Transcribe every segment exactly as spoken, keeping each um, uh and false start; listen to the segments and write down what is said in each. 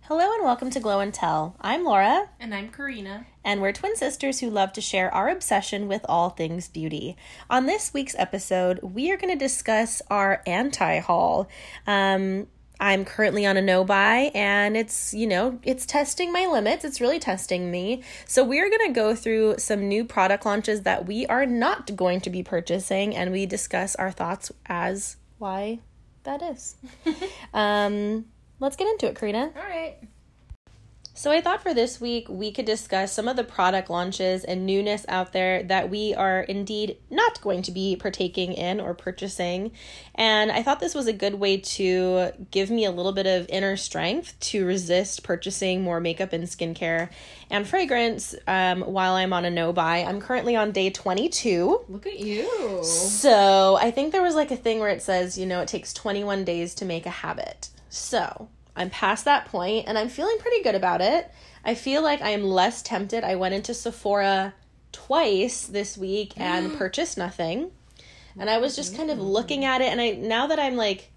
Hello and welcome to Glow and Tell. I'm Laura. And I'm Karina. And we're twin sisters who love to share our obsession with all things beauty. On this week's episode, we are going to discuss our anti-haul. Um... I'm currently on a no-buy, and it's, you know, it's testing my limits. It's really testing me. So we're going to go through some new product launches that we are not going to be purchasing, and we discuss our thoughts as why that is. um, let's get into it, Karina. All right. So I thought for this week, we could discuss some of the product launches and newness out there that we are indeed not going to be partaking in or purchasing. And I thought this was a good way to give me a little bit of inner strength to resist purchasing more makeup and skincare and fragrance um, while I'm on a no-buy. I'm currently on day twenty-two. Look at you. So I think there was like a thing where it says, you know, it takes twenty-one days to make a habit. So I'm past that point, and I'm feeling pretty good about it. I feel like I am less tempted. I went into Sephora twice this week and purchased nothing. And I was just kind of looking at it, and I now that I'm, like,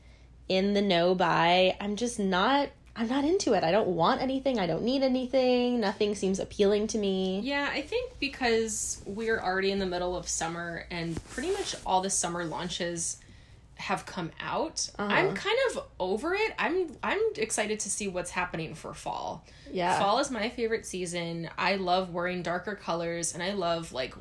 in the no-buy, I'm just not I'm not into it. I don't want anything. I don't need anything. Nothing seems appealing to me. Yeah, I think because we're already in the middle of summer, and pretty much all the summer launches have come out. Uh-huh. I'm kind of over it. I'm I'm excited to see what's happening for fall. Yeah. Fall is my favorite season. I love wearing darker colors, and I love like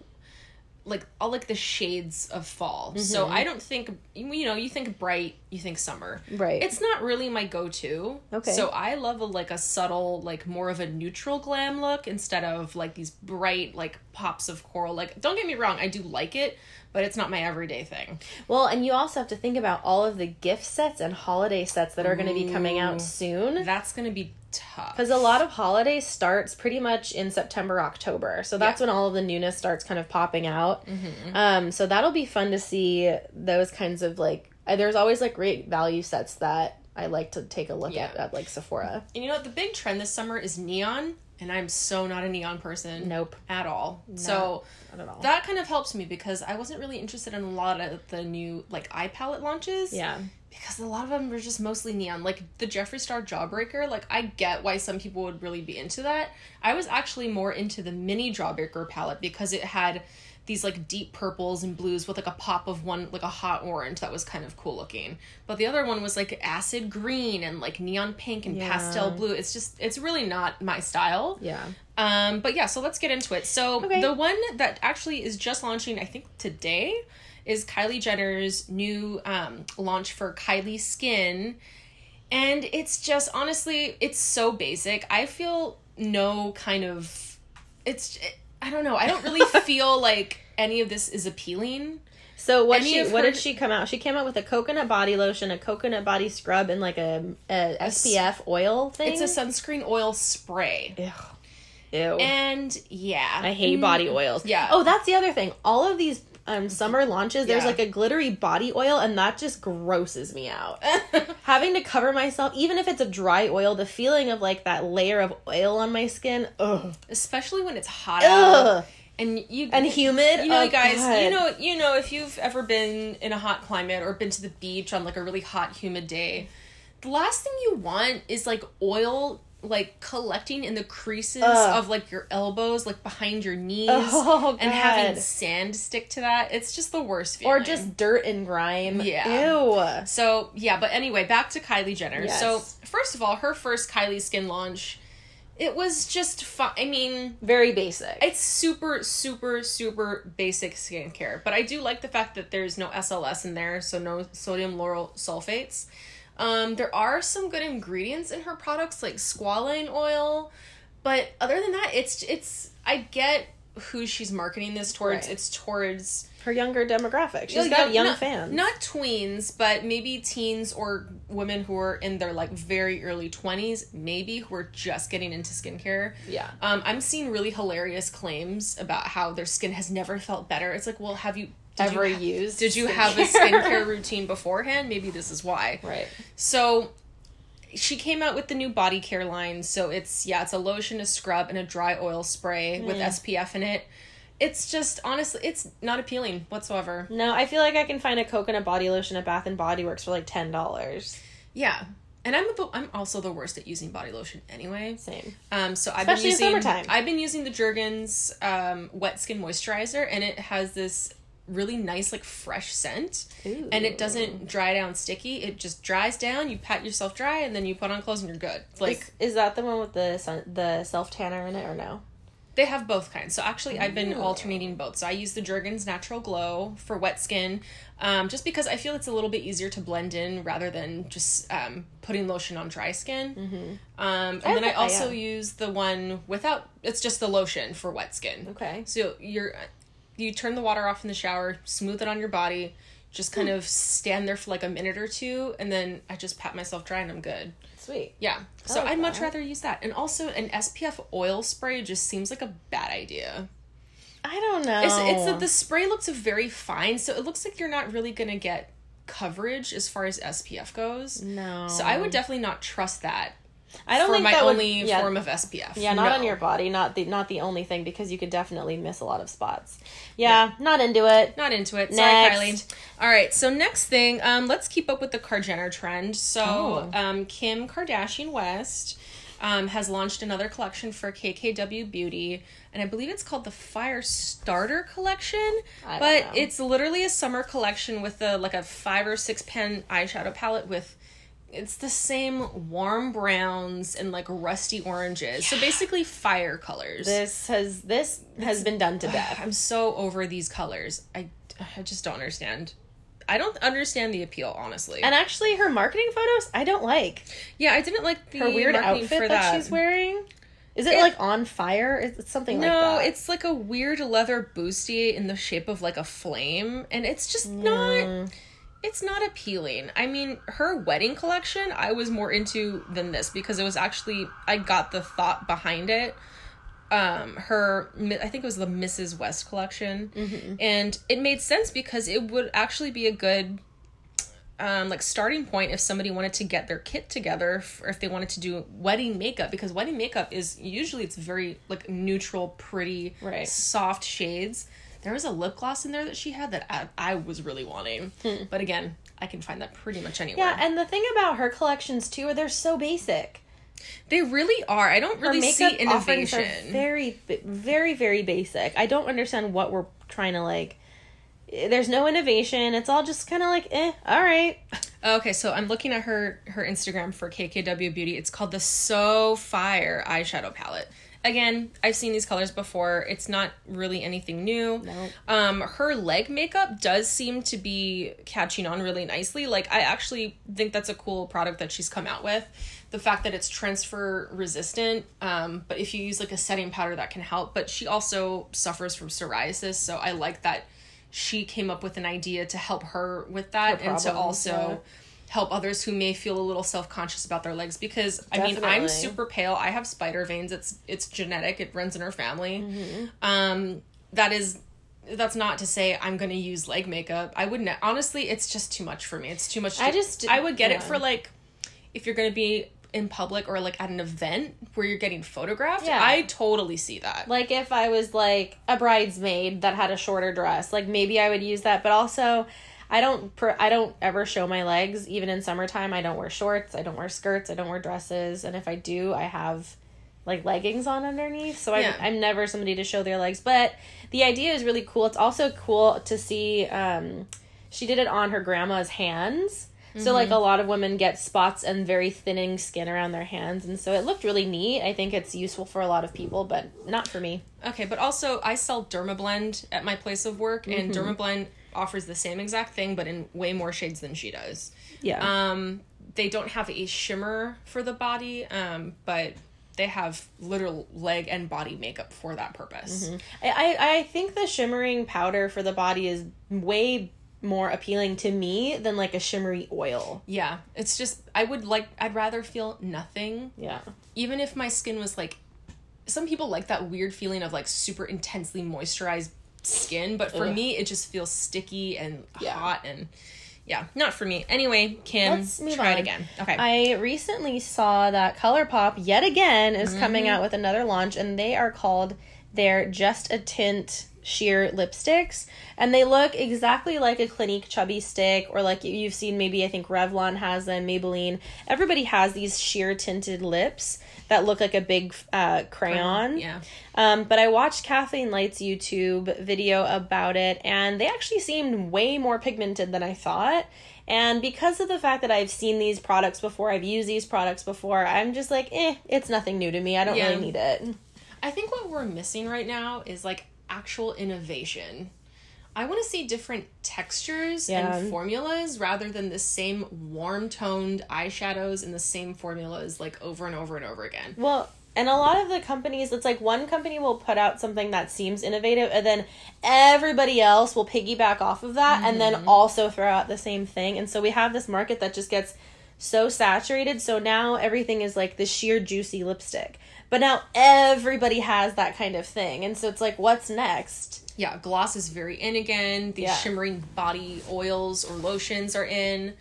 like all like the shades of fall. Mm-hmm. So I don't think, you know, you think bright, you think summer. Right. It's not really my go-to. Okay. So I love a, like a subtle, like more of a neutral glam look instead of like these bright like pops of coral. Like, don't get me wrong, I do like it, but it's not my everyday thing. Well, and you also have to think about all of the gift sets and holiday sets that are going to be coming out soon. That's going to be tough. Because a lot of holiday starts pretty much in September, October. So that's yeah. when all of the newness starts kind of popping out. Mm-hmm. Um, so that'll be fun to see those kinds of like, there's always like great value sets that I like to take a look yeah. at, at like Sephora. And you know what? The big trend this summer is neon. And I'm so not a neon person. Nope. At all. Not, so not at all. That kind of helps me because I wasn't really interested in a lot of the new, like, eye palette launches. Yeah. Because a lot of them were just mostly neon. Like, the Jeffree Star Jawbreaker, like, I get why some people would really be into that. I was actually more into the mini Jawbreaker palette because it had these, like, deep purples and blues with, like, a pop of one, like, a hot orange that was kind of cool looking. But the other one was, like, acid green and, like, neon pink and yeah. pastel blue. It's just, it's really not my style. Yeah. Um, but, yeah, so let's get into it. So, okay. The one that actually is just launching, I think, today is Kylie Jenner's new um, launch for Kylie Skin. And it's just, honestly, it's so basic. I feel no kind of, it's... It, I don't know. I don't really feel like any of this is appealing. So what she, what her... did she come out? She came out with a coconut body lotion, a coconut body scrub, and like a, a S P F oil thing. It's a sunscreen oil spray. Ew. Ew. And yeah. I hate mm. body oils. Yeah. Oh, that's the other thing. All of these um, summer launches, there's yeah. like a glittery body oil, and that just grosses me out. Having to cover myself, even if it's a dry oil, the feeling of like that layer of oil on my skin, ugh. Especially when it's hot ugh. out and you and humid. You know, oh, guys, God. you know, you know, if you've ever been in a hot climate or been to the beach on like a really hot, humid day, the last thing you want is like oil. Like collecting in the creases ugh. Of like your elbows, like behind your knees, oh, and having sand stick to that. It's just the worst feeling. Or just dirt and grime. Yeah. Ew. So yeah, but anyway, back to Kylie Jenner. Yes. So first of all, her first Kylie Skin launch, it was just fun. I mean, very basic. It's super, super, super basic skincare. But I do like the fact that there's no S L S in there, so no sodium lauryl sulfates. Um, there are some good ingredients in her products, like squalane oil, but other than that, it's, it's, I get who she's marketing this towards. Right. It's towards her younger demographic. She's like, got young not, fans. Not tweens, but maybe teens or women who are in their, like, very early twenties, maybe, who are just getting into skincare. Yeah. Um, I'm seeing really hilarious claims about how their skin has never felt better. It's like, well, have you... Did ever you ha- used did you skincare? Have a skincare routine beforehand? Maybe this is why. Right. So she came out with the new body care line. So it's yeah it's a lotion, a scrub, and a dry oil spray mm. with S P F in it. It's just, honestly, it's not appealing whatsoever. No, I feel like I can find a coconut body lotion at Bath and Body Works for like ten dollars. Yeah. And I'm a, I'm also the worst at using body lotion anyway. Same. Um, so I've Especially been using, in summertime. I've been using the Jergens um, Wet Skin Moisturizer, and it has this really nice, like, fresh scent. Ooh. And it doesn't dry down sticky. It just dries down, you pat yourself dry, and then you put on clothes and you're good. Like, Is, is that the one with the sun, the self-tanner in it, or no? They have both kinds. So actually, I've been alternating both. So I use the Jergens Natural Glow for wet skin, um, just because I feel it's a little bit easier to blend in rather than just um, putting lotion on dry skin. Mm-hmm. Um, and I then I also I use the one without, it's just the lotion for wet skin. Okay. So you're, you turn the water off in the shower, smooth it on your body, just kind mm. of stand there for like a minute or two, and then I just pat myself dry and I'm good. Sweet. Yeah. So like I'd that. much rather use that. And also an S P F oil spray just seems like a bad idea. I don't know. It's, it's that the spray looks very fine, so it looks like you're not really going to get coverage as far as S P F goes. No. So I would definitely not trust that. I don't for think my that only would, yeah, form of S P F. Yeah, not no. on your body, not the not the only thing, because you could definitely miss a lot of spots. Yeah, yeah. not into it. Not into it. Next. Sorry, Kylie. All right, so next thing, um, let's keep up with the Kar-Jenner trend. So, oh. um, Kim Kardashian West um, has launched another collection for K K W Beauty, and I believe it's called the Fire Starter Collection, I but don't know. It's literally a summer collection with a like a five or six pen eyeshadow palette with it's the same warm browns and like rusty oranges. Yeah. So basically fire colors. This has this has it's, been done to death. I'm so over these colors. I, I just don't understand. I don't understand the appeal, honestly. And actually her marketing photos, I don't like. Yeah, I didn't like the her weird outfit for that. that she's wearing. Is it, it like on fire? It's something no, like that. No, it's like a weird leather bustier in the shape of like a flame, and it's just mm. not It's not appealing. I mean, her wedding collection, I was more into than this because it was actually, I got the thought behind it. Um, her, I think it was the Missus West collection. Mm-hmm. And it made sense because it would actually be a good, um, like, starting point if somebody wanted to get their kit together or if they wanted to do wedding makeup, because wedding makeup is usually, it's very, like, neutral, pretty, right. soft shades. There was a lip gloss in there that she had that I, I was really wanting. Hmm. But again, I can find that pretty much anywhere. Yeah, and the thing about her collections, too, are they're so basic. They really are. I don't really see innovation. Her makeup very, very, very basic. I don't understand what we're trying to, like... There's no innovation. It's all just kind of like, eh, all right. Okay, so I'm looking at her, her Instagram for K K W Beauty. It's called the So Fire eyeshadow palette. Again, I've seen these colors before. It's not really anything new. Nope. Um, her leg makeup does seem to be catching on really nicely. Like, I actually think that's a cool product that she's come out with. The fact that it's transfer resistant, um, but if you use, like, a setting powder, that can help. But she also suffers from psoriasis, so I like that she came up with an idea to help her with that her problems, and to also... Yeah. help others who may feel a little self-conscious about their legs because Definitely. I mean I'm super pale. I have spider veins. It's it's genetic. It runs in our family. Mm-hmm. Um, that is that's not to say I'm gonna use leg makeup. I wouldn't honestly. It's just too much for me. It's too much. To, I just I would get yeah. it for like if you're gonna be in public or like at an event where you're getting photographed. Yeah. I totally see that. Like if I was like a bridesmaid that had a shorter dress, like maybe I would use that. But also. I don't per, I don't ever show my legs. Even in summertime, I don't wear shorts. I don't wear skirts. I don't wear dresses. And if I do, I have, like, leggings on underneath. So yeah. I'm, I'm never somebody to show their legs. But the idea is really cool. It's also cool to see um, she did it on her grandma's hands. Mm-hmm. So, like, a lot of women get spots and very thinning skin around their hands. And so it looked really neat. I think it's useful for a lot of people, but not for me. Okay, but also I sell Dermablend at my place of work. Mm-hmm. And Dermablend... offers the same exact thing but in way more shades than she does. Yeah. Um they don't have a shimmer for the body, um, but they have literal leg and body makeup for that purpose. Mm-hmm. I, I I think the shimmering powder for the body is way more appealing to me than like a shimmery oil. Yeah. It's just I would like I'd rather feel nothing. Yeah. Even if my skin was like some people like that weird feeling of like super intensely moisturized skin, but for Ugh. me it just feels sticky and yeah. hot and yeah not for me anyway. Kim, Let's move try on. it again. Okay, I recently saw that ColourPop yet again is mm. coming out with another launch, and they are called their Just a Tint sheer lipsticks, and they look exactly like a Clinique Chubby Stick, or like you've seen, maybe I think Revlon has them, Maybelline. Everybody has these sheer tinted lips that look like a big uh, crayon. Yeah. Um, but I watched Kathleen Light's YouTube video about it, and they actually seemed way more pigmented than I thought. And because of the fact that I've seen these products before, I've used these products before, I'm just like, eh, it's nothing new to me. I don't yeah. really need it. I think what we're missing right now is like actual innovation. I want to see different textures yeah. and formulas rather than the same warm-toned eyeshadows and the same formulas like over and over and over again. Well, and a lot of the companies, it's like one company will put out something that seems innovative, and then everybody else will piggyback off of that mm-hmm. and then also throw out the same thing. And so we have this market that just gets so saturated. So now everything is like the sheer juicy lipstick. But now everybody has that kind of thing. And so it's like, what's next? Yeah, gloss is very in again. These yeah. shimmering body oils or lotions are in.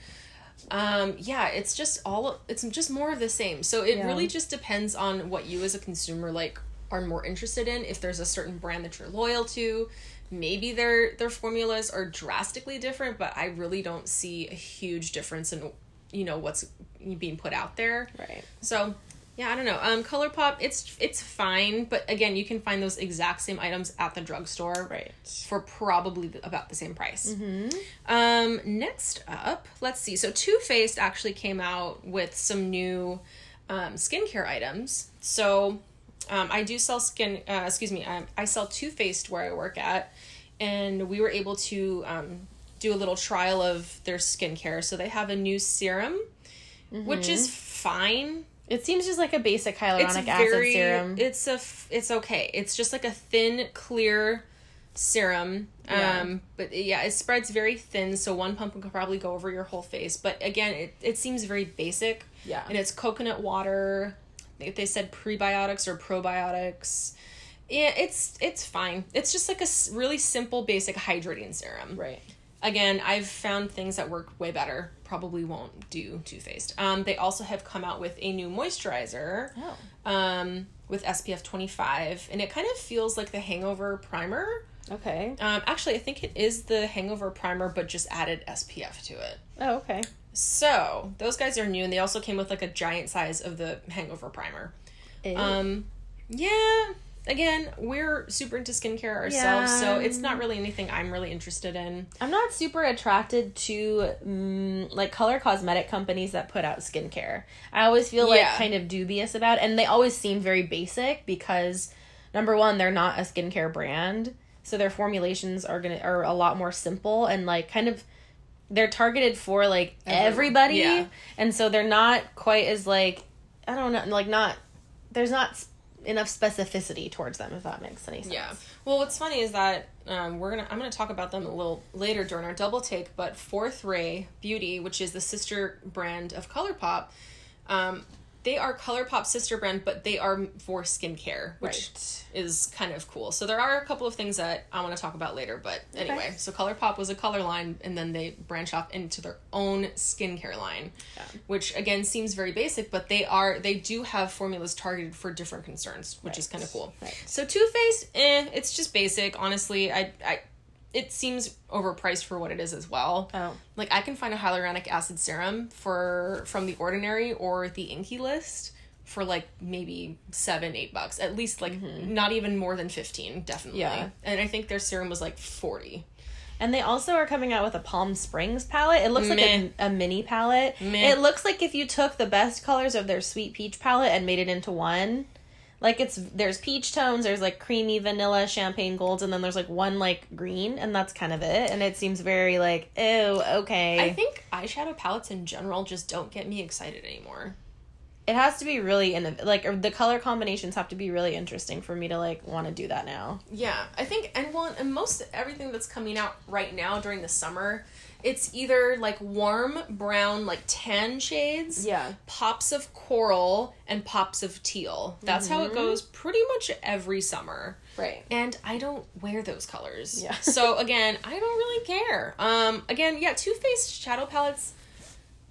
Um, yeah, it's just all, it's just more of the same. So it yeah. really just depends on what you as a consumer like are more interested in. If there's a certain brand that you're loyal to, maybe their their formulas are drastically different, but I really don't see a huge difference in, you know, what's being put out there. Right. So yeah, I don't know. Um, ColourPop, it's it's fine, but again, you can find those exact same items at the drugstore right. for probably about the same price. Mm-hmm. Um, next up, let's see. So Too Faced actually came out with some new um, skincare items. So um, I do sell skin. Uh, excuse me, I, I sell Too Faced where I work at, and we were able to um, do a little trial of their skincare. So they have a new serum, mm-hmm. which is fine. It seems just like a basic hyaluronic very, acid serum. It's a, it's okay. It's just like a thin, clear serum. Yeah. Um, but yeah, it spreads very thin, so one pump could probably go over your whole face. But again, it, it seems very basic. Yeah. And it's coconut water. They said prebiotics or probiotics. Yeah, it's it's fine. It's just like a really simple, basic hydrating serum. Right. Again, I've found things that work way better. Probably won't do Too Faced. Um, they also have come out with a new moisturizer oh. um, with S P F twenty-five. And it kind of feels like the Hangover Primer. Okay. Um, actually, I think it is the Hangover Primer, but just added S P F to it. Oh, okay. So, those guys are new. And they also came with like a giant size of the Hangover Primer. Ew. Um, yeah. Again, we're super into skincare ourselves, yeah. so it's not really anything I'm really interested in. I'm not super attracted to, mm, like, color cosmetic companies that put out skincare. I always feel, like, yeah. kind of dubious about it, and they always seem very basic because, number one, they're not a skincare brand, so their formulations are gonna are a lot more simple and, like, kind of... They're targeted for, like, everybody, everybody yeah. and so they're not quite as, like, I don't know, like, not... There's not... enough specificity towards them, if that makes any sense. Yeah. Well, what's funny is that um, we're gonna I'm gonna talk about them a little later during our double take. But Fourth Ray Beauty, which is the sister brand of ColourPop, um, they are ColourPop's sister brand, but they are for skincare, which right. is kind of cool. So there are a couple of things that I want to talk about later. But anyway, okay. so ColourPop was a color line, and then they branch off into their own skincare line, yeah. which again seems very basic, but they are they do have formulas targeted for different concerns, which right. is kind of cool. Right. So Too Faced, eh, it's just basic. Honestly, I I. It seems overpriced for what it is as well. Oh. Like, I can find a hyaluronic acid serum for from The Ordinary or the Inky List for, like, maybe seven, eight bucks. At least, like, mm-hmm. not even more than fifteen, definitely. Yeah. And I think their serum was, like, forty. And they also are coming out with a Palm Springs palette. It looks Meh. like a, a mini palette. Meh. It looks like if you took the best colors of their Sweet Peach palette and made it into one... Like, it's, there's peach tones, there's, like, creamy vanilla, champagne golds, and then there's, like, one, like, green, and that's kind of it. And it seems very, like, ew, okay. I think eyeshadow palettes in general just don't get me excited anymore. It has to be really, in the, like, or the color combinations have to be really interesting for me to, like, want to do that now. Yeah, I think, and, well, and most everything that's coming out right now during the summer... It's either, like, warm brown, like, tan shades, yeah. pops of coral, and pops of teal. That's mm-hmm. how it goes pretty much every summer. Right. And I don't wear those colors. Yeah. So, again, I don't really care. Um. Again, yeah, Too Faced shadow palettes,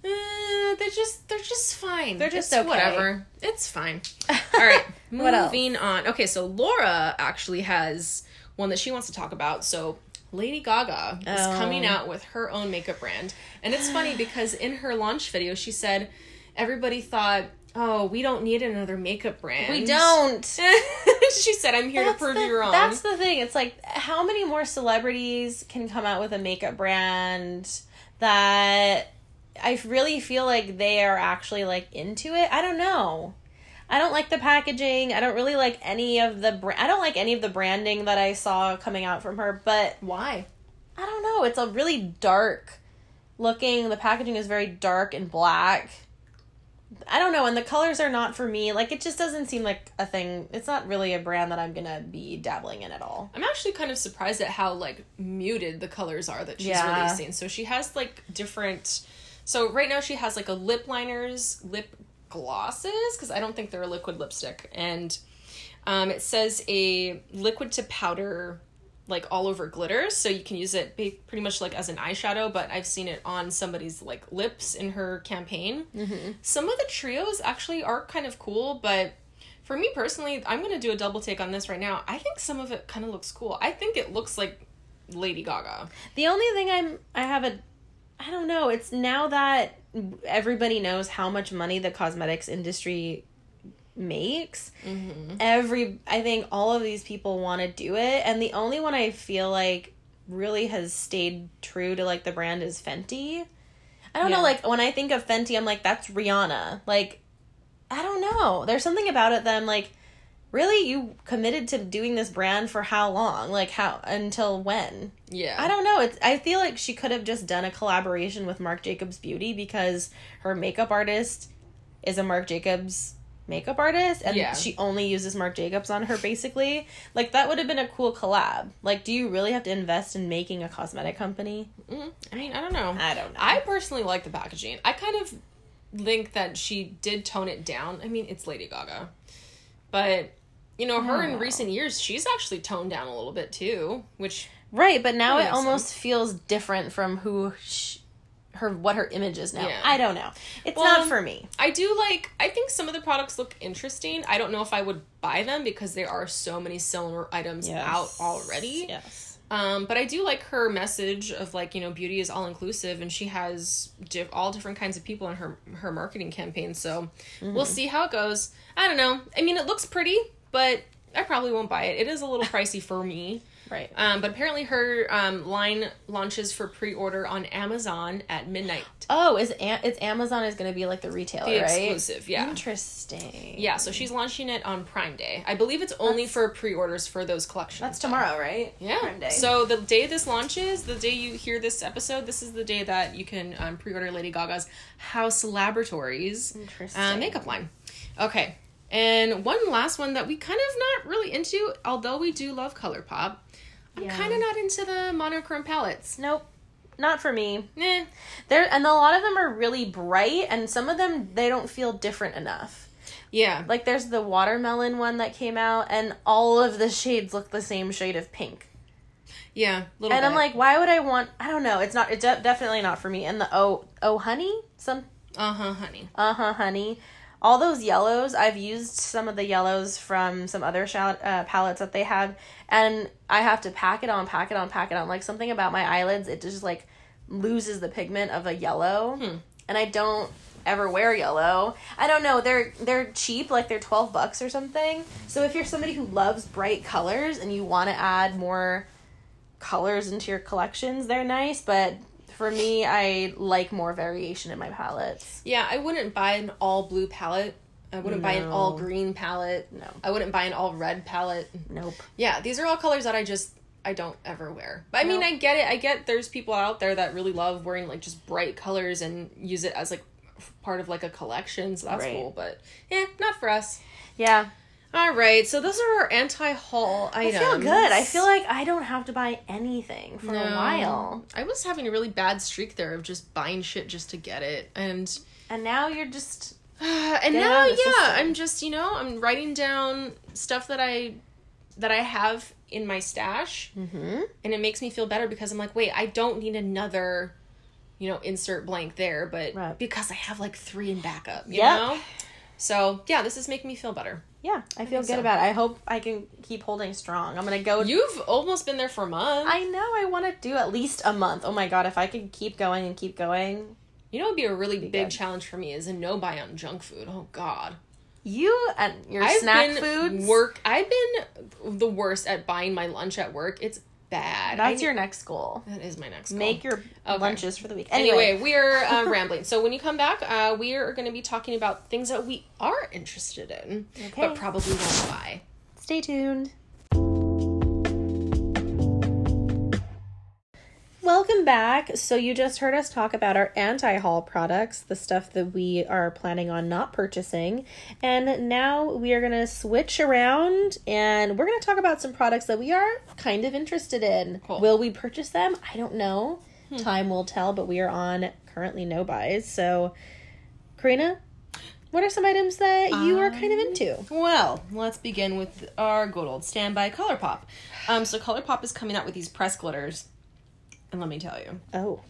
eh, they're just they're just fine. They're just it's okay. whatever. It's fine. All right. Moving on. Okay, so Laura actually has... one that she wants to talk about. So Lady Gaga oh. is coming out with her own makeup brand. And it's funny because in her launch video, she said, everybody thought, oh, we don't need another makeup brand. We don't. She said, I'm here that's to prove the, you wrong. That's the thing. It's like, how many more celebrities can come out with a makeup brand that I really feel like they are actually, like, into it? I don't know. I don't like the packaging. I don't really like any of the... Bra- I don't like any of the branding that I saw coming out from her, but... Why? I don't know. It's a really dark looking... The packaging is very dark and black. I don't know, and the colors are not for me. Like, it just doesn't seem like a thing. It's not really a brand that I'm gonna be dabbling in at all. I'm actually kind of surprised at how, like, muted the colors are that she's yeah. releasing. So she has, like, different... So right now she has, like, a lip liners, lip glosses, because I don't think they're a liquid lipstick, and um, it says a liquid to powder, like, all over glitter, so you can use it pretty much, like, as an eyeshadow, but I've seen it on somebody's, like, lips in her campaign. Mm-hmm. Some of the trios actually are kind of cool, but for me personally, I'm going to do a double take on this right now. I think some of it kind of looks cool. I think it looks like Lady Gaga. The only thing I'm, I have a, I don't know, it's now that everybody knows how much money the cosmetics industry makes. Mm-hmm. Every I think all of these people want to do it, and the only one I feel like really has stayed true to, like, the brand is Fenty. I don't yeah. know, like, when I think of Fenty, I'm like, that's Rihanna. Like, I don't know. There's something about it that I'm like, really? You committed to doing this brand for how long? Like, how, until when? Yeah. I don't know. It's, I feel like she could have just done a collaboration with Marc Jacobs Beauty, because her makeup artist is a Marc Jacobs makeup artist, and yeah. she only uses Marc Jacobs on her, basically. Like, that would have been a cool collab. Like, do you really have to invest in making a cosmetic company? Mm-hmm. I mean, I don't know. I don't know. I personally like the packaging. I kind of think that she did tone it down. I mean, it's Lady Gaga. But... You know, her oh. in recent years, she's actually toned down a little bit, too, which... Right, but now it almost sense. feels different from who she, her, what her image is now. Yeah. I don't know. It's well, not for me. I do like... I think some of the products look interesting. I don't know if I would buy them, because there are so many similar items yes. out already. Yes. Um, but I do like her message of, like, you know, beauty is all-inclusive, and she has diff- all different kinds of people in her, her marketing campaign, so mm-hmm. we'll see how it goes. I don't know. I mean, it looks pretty... But I probably won't buy it. It is a little pricey for me. Right. Um, but apparently her um, line launches for pre-order on Amazon at midnight. Oh, is Am- it's Amazon is going to be, like, the retailer, the right? Exclusive, yeah. Interesting. Yeah, so she's launching it on Prime Day. I believe it's only that's, for pre-orders for those collections. That's tomorrow, right? Yeah. Prime Day. So the day this launches, the day you hear this episode, this is the day that you can um, pre-order Lady Gaga's House Laboratories uh, makeup line. Okay. And one last one that we kind of not really into, although we do love ColourPop. I'm yeah. kind of not into the monochrome palettes. Nope. Not for me. Nah. They're, and a lot of them are really bright, and some of them, they don't feel different enough. Yeah. Like, there's the watermelon one that came out, and all of the shades look the same shade of pink. Yeah, little And bit. I'm like, why would I want... I don't know. It's not. It's de- definitely not for me. And the Oh, oh Honey? some Uh-huh Honey. Uh-huh Honey. All those yellows, I've used some of the yellows from some other sh- uh, palettes that they have, and I have to pack it on, pack it on, pack it on. Like, something about my eyelids, it just, like, loses the pigment of a yellow, hmm. and I don't ever wear yellow. I don't know, they're they're cheap, like, they're twelve bucks or something, so if you're somebody who loves bright colors and you want to add more colors into your collections, they're nice, but... For me, I like more variation in my palettes. Yeah, I wouldn't buy an all blue palette. I wouldn't no. buy an all green palette. No. I wouldn't buy an all red palette. Nope. Yeah, these are all colors that I just, I don't ever wear. But I nope. mean, I get it. I get there's people out there that really love wearing, like, just bright colors and use it as, like, part of, like, a collection. So that's right. cool. But, yeah, not for us. Yeah. All right, so those are our anti-haul items. I feel good. I feel like I don't have to buy anything for no. a while. I was having a really bad streak there of just buying shit just to get it. And and now you're just... and now, yeah, system. I'm just, you know, I'm writing down stuff that I that I have in my stash. Mm-hmm. And it makes me feel better because I'm like, wait, I don't need another, you know, insert blank there. But right. because I have, like, three in backup, you yep. know? So, yeah, this is making me feel better. Yeah, I, I feel good so. about it. I hope I can keep holding strong. I'm going to go... You've almost been there for a month. I know. I want to do at least a month. Oh, my God. If I could keep going and keep going... You know what would be a really be big good. challenge for me is a no buy on junk food. Oh, God. You and your I've snack foods? Work, I've been the worst at buying my lunch at work. It's bad. That's I, your next goal. That is my next goal. Make your okay. lunches for the week. Anyway, anyway we are uh, rambling. So when you come back, uh, we are going to be talking about things that we are interested in, okay. but probably won't buy. Stay tuned. Welcome back. So you just heard us talk about our anti-haul products, the stuff that we are planning on not purchasing. And now we are going to switch around and we're going to talk about some products that we are kind of interested in. Cool. Will we purchase them? I don't know. Hmm. Time will tell, but we are on currently no buys. So, Karina, what are some items that you are kind of into? Um, well, let's begin with our good old standby ColourPop. Um, so ColourPop is coming out with these pressed glitters. And let me tell you. Oh.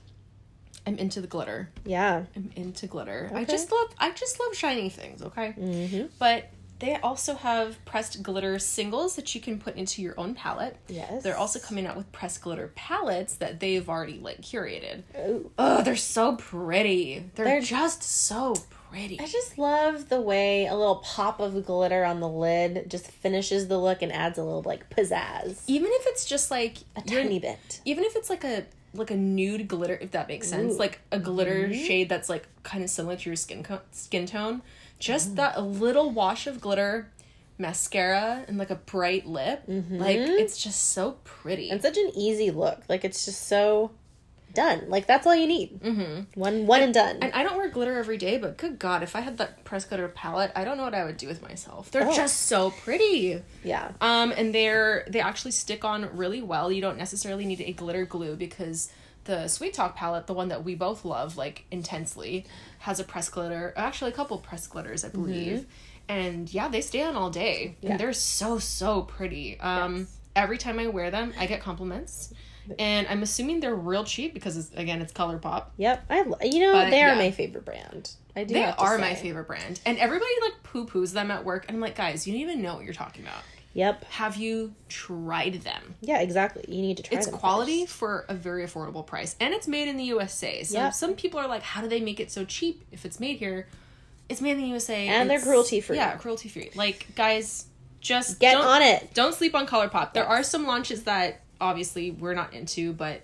I'm into the glitter. Yeah. I'm into glitter. Okay. I just love I just love shiny things, okay? Mm-hmm. But they also have pressed glitter singles that you can put into your own palette. Yes. They're also coming out with pressed glitter palettes that they've already, like, curated. Oh, oh they're so pretty. They're, they're just so pretty. I just love the way a little pop of glitter on the lid just finishes the look and adds a little, like, pizzazz. Even if it's just, like... A tiny bit. Even if it's, like, a... like a nude glitter, if that makes sense. Ooh. Like a glitter mm-hmm. shade that's like kind of similar to your skin co- skin tone. Just mm. that little wash of glitter, mascara, and like a bright lip. Mm-hmm. Like, it's just so pretty. And such an easy look. Like, it's just so done. Like, that's all you need. Mm-hmm. One one and, and done. And I don't wear glitter every day, but good God, if I had that pressed glitter palette, I don't know what I would do with myself. They're oh. just so pretty. Yeah. Um, and they're they actually stick on really well. You don't necessarily need a glitter glue because the Sweet Talk palette, the one that we both love, like, intensely, has a pressed glitter. Actually, a couple pressed glitters, I believe. Mm-hmm. And, yeah, they stay on all day. Yeah. And they're so, so pretty. Um, yes. Every time I wear them, I get compliments. And I'm assuming they're real cheap because, it's, again, it's ColourPop. Yep. I, you know, but, they are yeah. my favorite brand. I do They have to are say. my favorite brand. And everybody, like, poo-poos them at work. And I'm like, guys, you don't even know what you're talking about. Yep. Have you tried them? Yeah, exactly. You need to try it's them It's quality first. for a very affordable price. And it's made in the U S A. So yep. some people are like, how do they make it so cheap if it's made here? It's made in the U S A. And they're cruelty-free. Yeah, cruelty-free. Like, guys, just... Get on it. Don't sleep on ColourPop. There yes. are some launches that... obviously we're not into, but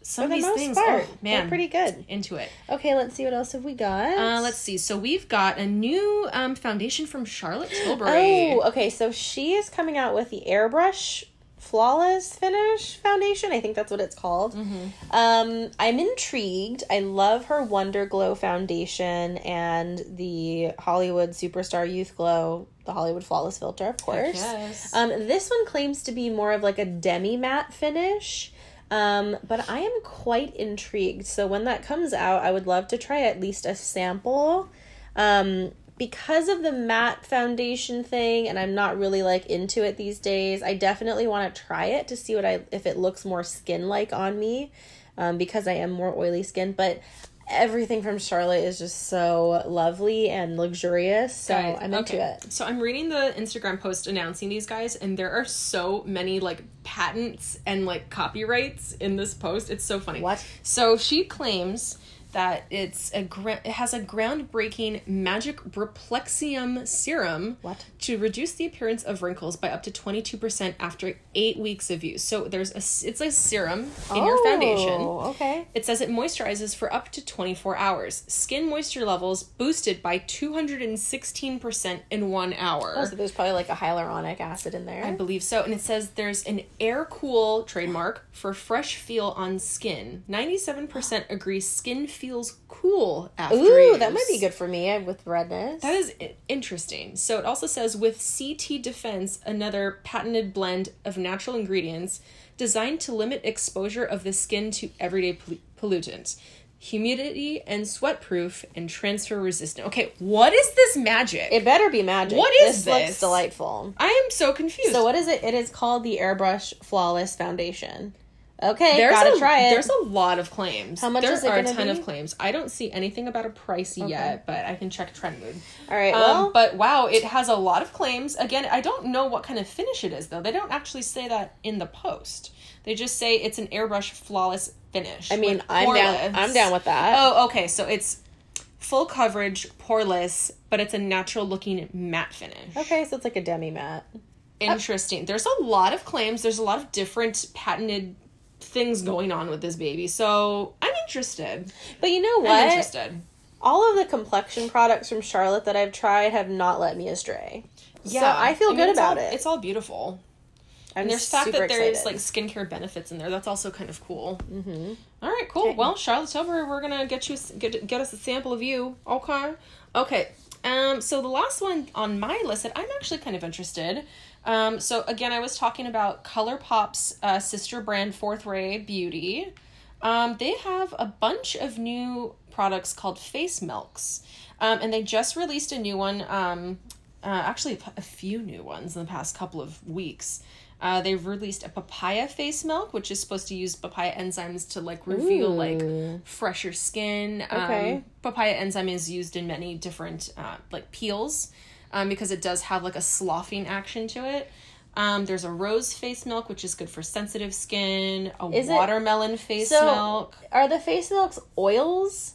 some of these things are oh, man they're pretty good into it. Okay, let's see what else have we got. Uh let's see. So we've got a new um foundation from Charlotte Tilbury. Oh, okay. So she is coming out with the Airbrush Flawless Finish Foundation. I think that's what it's called. Mm-hmm. Um I'm intrigued. I love her Wonder Glow Foundation and the Hollywood Superstar Youth Glow, the Hollywood Flawless Filter, of course. Yes. Um this one claims to be more of like a demi matte finish. Um but I am quite intrigued. So when that comes out, I would love to try at least a sample. Um Because of the matte foundation thing, and I'm not really, like, into it these days, I definitely want to try it to see what I if it looks more skin-like on me, um, because I am more oily skin. But everything from Charlotte is just so lovely and luxurious, so guys, I'm into okay. it. So I'm reading the Instagram post announcing these guys, and there are so many, like, patents and, like, copyrights in this post. It's so funny. What? So she claims... that it's a gra- it has a groundbreaking magic Replexium serum what? to reduce the appearance of wrinkles by up to twenty-two percent after eight weeks of use. So there's a it's a serum in oh, your foundation. Okay. It says it moisturizes for up to twenty-four hours. Skin moisture levels boosted by two hundred sixteen percent in one hour. Oh, so there's probably like a hyaluronic acid in there. I believe so. And it says there's an air cool trademark for fresh feel on skin. ninety-seven percent agree skin feels cool after Ooh, use. That might be good for me with redness. That is interesting. So it also says with C T Defense, another patented blend of natural ingredients designed to limit exposure of the skin to everyday poll- pollutants, humidity and sweat proof and transfer resistant. Okay, what is this magic? It better be magic. What is this? This looks delightful. I am so confused. So what is it? It is called the Airbrush Flawless Foundation. Okay, there's gotta a, try it. There's a lot of claims. How much there is it are gonna a ton be? Of claims. I don't see anything about a price okay. yet, but I can check Trendmood. All right. Um, well, but wow, it has a lot of claims. Again, I don't know what kind of finish it is though. They don't actually say that in the post. They just say it's an airbrush flawless finish. I mean, I'm down. I'm down with that. Oh, okay. So it's full coverage, poreless, but it's a natural looking matte finish. Okay, so it's like a demi matte. Interesting. Oh. There's a lot of claims. There's a lot of different patented things going on with this baby, so I'm interested. But you know what? I'm interested. All of the complexion products from Charlotte that I've tried have not led me astray. Yeah, so I feel I mean, good about all, it. It's all beautiful. I'm and there's the fact that there's like skincare benefits in there. That's also kind of cool. Mm-hmm. All right, cool. Okay. Well, Charlotte Tilbury, we're gonna get you get get us a sample of you. Okay. Okay. Um. So the last one on my list that I'm actually kind of interested. Um, so, again, I was talking about ColourPop's uh, sister brand, Fourth Ray Beauty. Um, they have a bunch of new products called face milks. Um, and they just released a new one, um, uh, actually a few new ones in the past couple of weeks. Uh, they've released a papaya face milk, which is supposed to use papaya enzymes to, like, reveal, Ooh. like, fresher skin. Okay. Um, papaya enzyme is used in many different, uh, like, peels. Um, because it does have like a sloughing action to it. Um, there's a rose face milk, which is good for sensitive skin. A is watermelon it, face so milk. Are the face milks oils?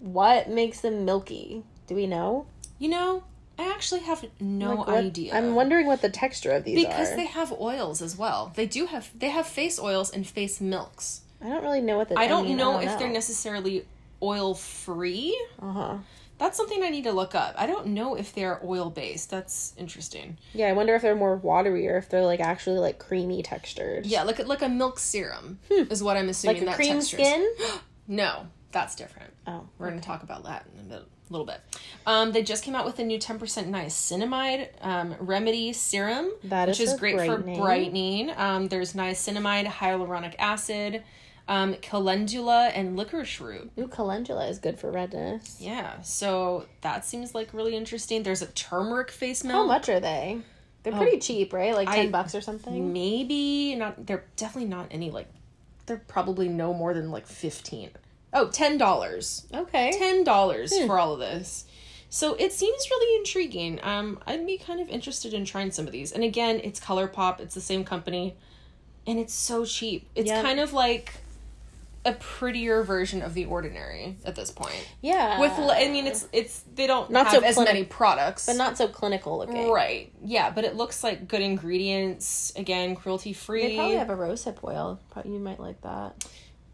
What makes them milky? Do we know? You know, I actually have no like what, idea. I'm wondering what the texture of these because are. Because they have oils as well. They do have they have face oils and face milks. I don't really know what the I don't I mean, know I don't if know. They're necessarily oil free. Uh huh. That's something I need to look up. I don't know if they're oil-based. That's interesting. Yeah, I wonder if they're more watery or if they're, like, actually, like, creamy textured. Yeah, like, like a milk serum hmm. is what I'm assuming that texture is. Like a cream skin? No, that's different. Oh. We're okay. going to talk about that in a bit, little bit. Um, they just came out with a new ten percent niacinamide um, remedy serum. That is Which is great brightening. for brightening. Um, there's niacinamide, hyaluronic acid. Um, calendula and licorice root. Ooh, calendula is good for redness. Yeah, so that seems like really interesting. There's a turmeric face milk. How much are they? They're oh, pretty cheap, right? Like ten I, bucks or something. Maybe not. They're definitely not any like. They're probably no more than like fifteen. Oh, ten dollars. Okay, ten dollars hmm. for all of this. So it seems really intriguing. Um, I'd be kind of interested in trying some of these. And again, it's ColourPop. It's the same company, and it's so cheap. It's yep. kind of like. A prettier version of The Ordinary at this point. Yeah. With, I mean, it's, it's, they don't not have so as clini- many products. But not so clinical looking. Right. Yeah, but it looks like good ingredients. Again, cruelty-free. They probably have a rosehip oil. You might like that.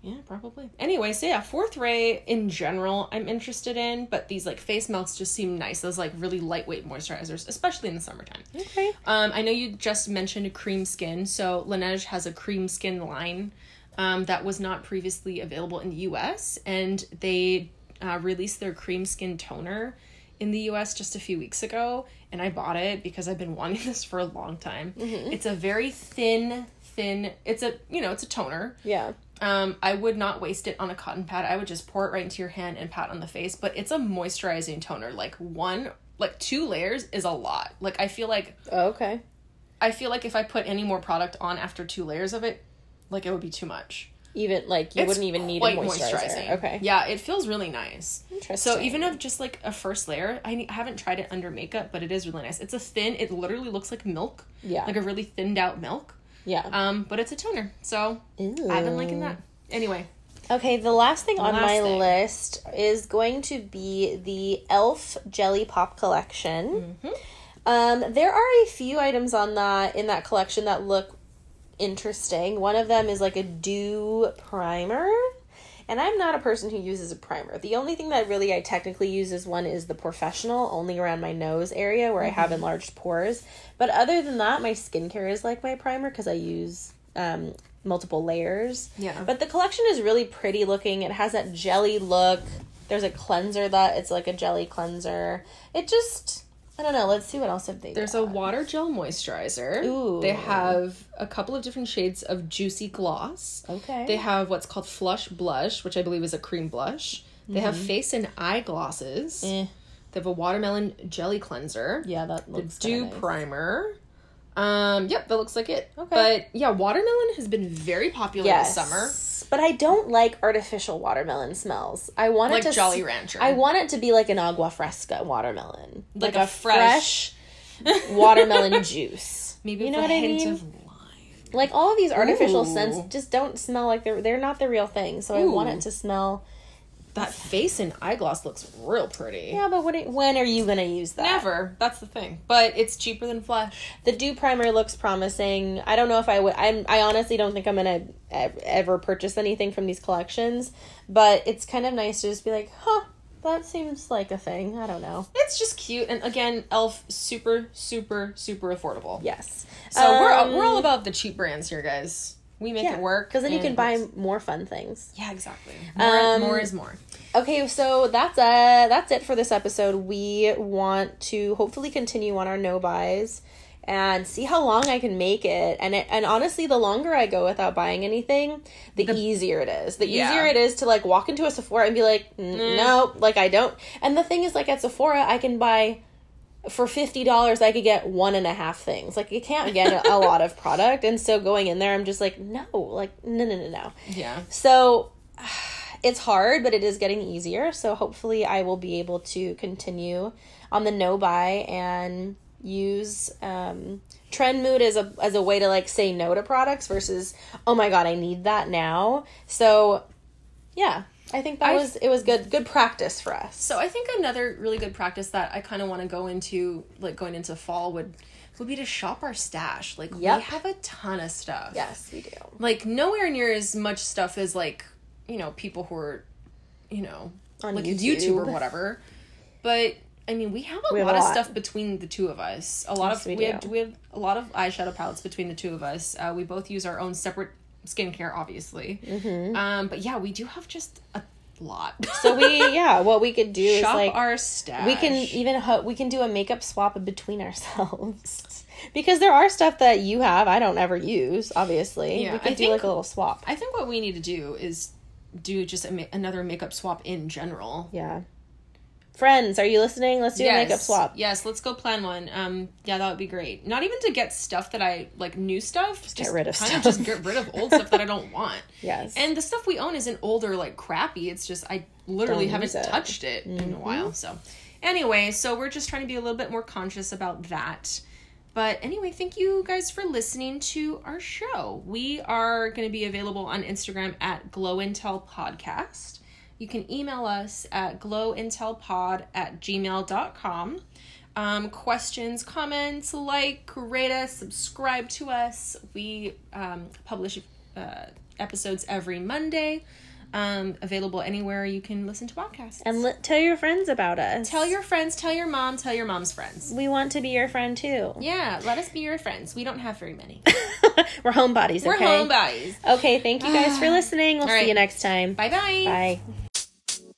Yeah, probably. Anyway, so yeah, Fourth Ray in general I'm interested in, but these, like, face melts just seem nice. Those, like, really lightweight moisturizers, especially in the summertime. Okay. Um, I know you just mentioned a cream skin, so Laneige has a cream skin line. Um, that was not previously available in the U S and they uh, released their cream skin toner in the U S just a few weeks ago, and I bought it because I've been wanting this for a long time. Mm-hmm. It's a very thin, thin. It's a you know it's a toner. Yeah. Um, I would not waste it on a cotton pad. I would just pour it right into your hand and pat on the face. But it's a moisturizing toner. Like one, like two layers is a lot. Like I feel like. Oh, okay. I feel like if I put any more product on after two layers of it. Like, it would be too much. Even, like, you it's wouldn't even need a moisturizer. moisturizing. Okay. Yeah, it feels really nice. Interesting. So, even if just, like, a first layer, I, I haven't tried it under makeup, but it is really nice. It's a thin, it literally looks like milk. Yeah. Like a really thinned out milk. Yeah. Um, but it's a toner. So, Ooh. I've been liking that. Anyway. Okay, the last thing the on last my thing. list is going to be the e l f Jelly Pop Collection. Mm-hmm. Um, there are a few items on that, in that collection that look interesting. One of them is like a dew primer, and I'm not a person who uses a primer. The only thing that really I technically use is one is the Porefessional, only around my nose area where mm-hmm. I have enlarged pores. But other than that, my skincare is like my primer because I use um multiple layers. Yeah. But the collection is really pretty looking. It has that jelly look. There's a cleanser that it's like a jelly cleanser. It just. I don't know. Let's see what else have they There's got. There's a water gel moisturizer. Ooh. They have a couple of different shades of juicy gloss. Okay. They have what's called flush blush, which I believe is a cream blush. Mm-hmm. They have face and eye glosses. Eh. They have a watermelon jelly cleanser. Yeah, that looks good. The dew nice. primer. Um, yep, that looks like it. Okay. But yeah, watermelon has been very popular yes. this summer. But I don't like artificial watermelon smells. I want like it to Jolly Rancher. I want it to be like an agua fresca watermelon, like, like a, a fresh, fresh watermelon juice. Maybe you know with a what hint I mean? Of lime. Like all of these artificial Ooh. Scents just don't smell like they're they're not the real thing. So Ooh. I want it to smell. That face and eye gloss looks real pretty. Yeah, but when, when are you going to use that? Never. That's the thing. But it's cheaper than Flush. The dew primer looks promising. I don't know if I would... I'm, I honestly don't think I'm going to ever purchase anything from these collections. But it's kind of nice to just be like, huh, that seems like a thing. I don't know. It's just cute. And again, e l f super, super, super affordable. Yes. So um, we're, we're all about the cheap brands here, guys. We make yeah, it work. Because then you can buy more fun things. Yeah, exactly. More, um, more is more. Okay, so that's uh that's it for this episode. We want to hopefully continue on our no buys and see how long I can make it. And it, and honestly, the longer I go without buying anything, the, the easier it is. The yeah. easier it is to like walk into a Sephora and be like, mm. no, like I don't. And the thing is, like at Sephora, I can buy. For fifty dollars, I could get one and a half things. Like, you can't get a, a lot of product. And so going in there, I'm just like, no. Like, no, no, no, no. Yeah. So, it's hard, but it is getting easier. So, hopefully, I will be able to continue on the no-buy and use um, Trendmood as a, as a way to, like, say no to products versus, oh, my God, I need that now. So, yeah. I think that I, was, it was good, good practice for us. So I think another really good practice that I kind of want to go into, like going into fall would, would be to shop our stash. Like yep. we have a ton of stuff. Yes, we do. Like nowhere near as much stuff as like, you know, people who are, you know, on like YouTube. YouTube or whatever. But I mean, we have a we lot have a of lot. Stuff between the two of us. A lot yes, of, we, we, have, we have a lot of eyeshadow palettes between the two of us. Uh, we both use our own separate skincare, obviously. Mm-hmm. Um, but yeah, we do have just a lot. So we, yeah, what we could do shop is like our stash. We can even ho- we can do a makeup swap between ourselves because there are stuff that you have I don't ever use. Obviously, yeah, we could I do think, like a little swap. I think what we need to do is do just a ma- another makeup swap in general. Yeah. Friends, are you listening? Let's do yes. a makeup swap. Yes, let's go plan one. Um, yeah, that would be great. Not even to get stuff that I, like, new stuff. Just, just get rid of kind stuff. Kind of just get rid of old stuff that I don't want. Yes. And the stuff we own isn't older, like, crappy. It's just I literally don't haven't it. touched it mm-hmm. in a while. So, anyway, so we're just trying to be a little bit more conscious about that. But anyway, thank you guys for listening to our show. We are going to be available on Instagram at Glow and Tell Podcast. You can email us at glowintelpod at gmail dot com. Um, questions, comments, like, rate us, subscribe to us. We um, publish uh, episodes every Monday. Um, available anywhere you can listen to podcasts. And li- tell your friends about us. Tell your friends, tell your mom, tell your mom's friends. We want to be your friend too. Yeah, let us be your friends. We don't have very many. We're homebodies, okay? We're homebodies. Okay, thank you guys for listening. We'll All right. see you next time. Bye-bye.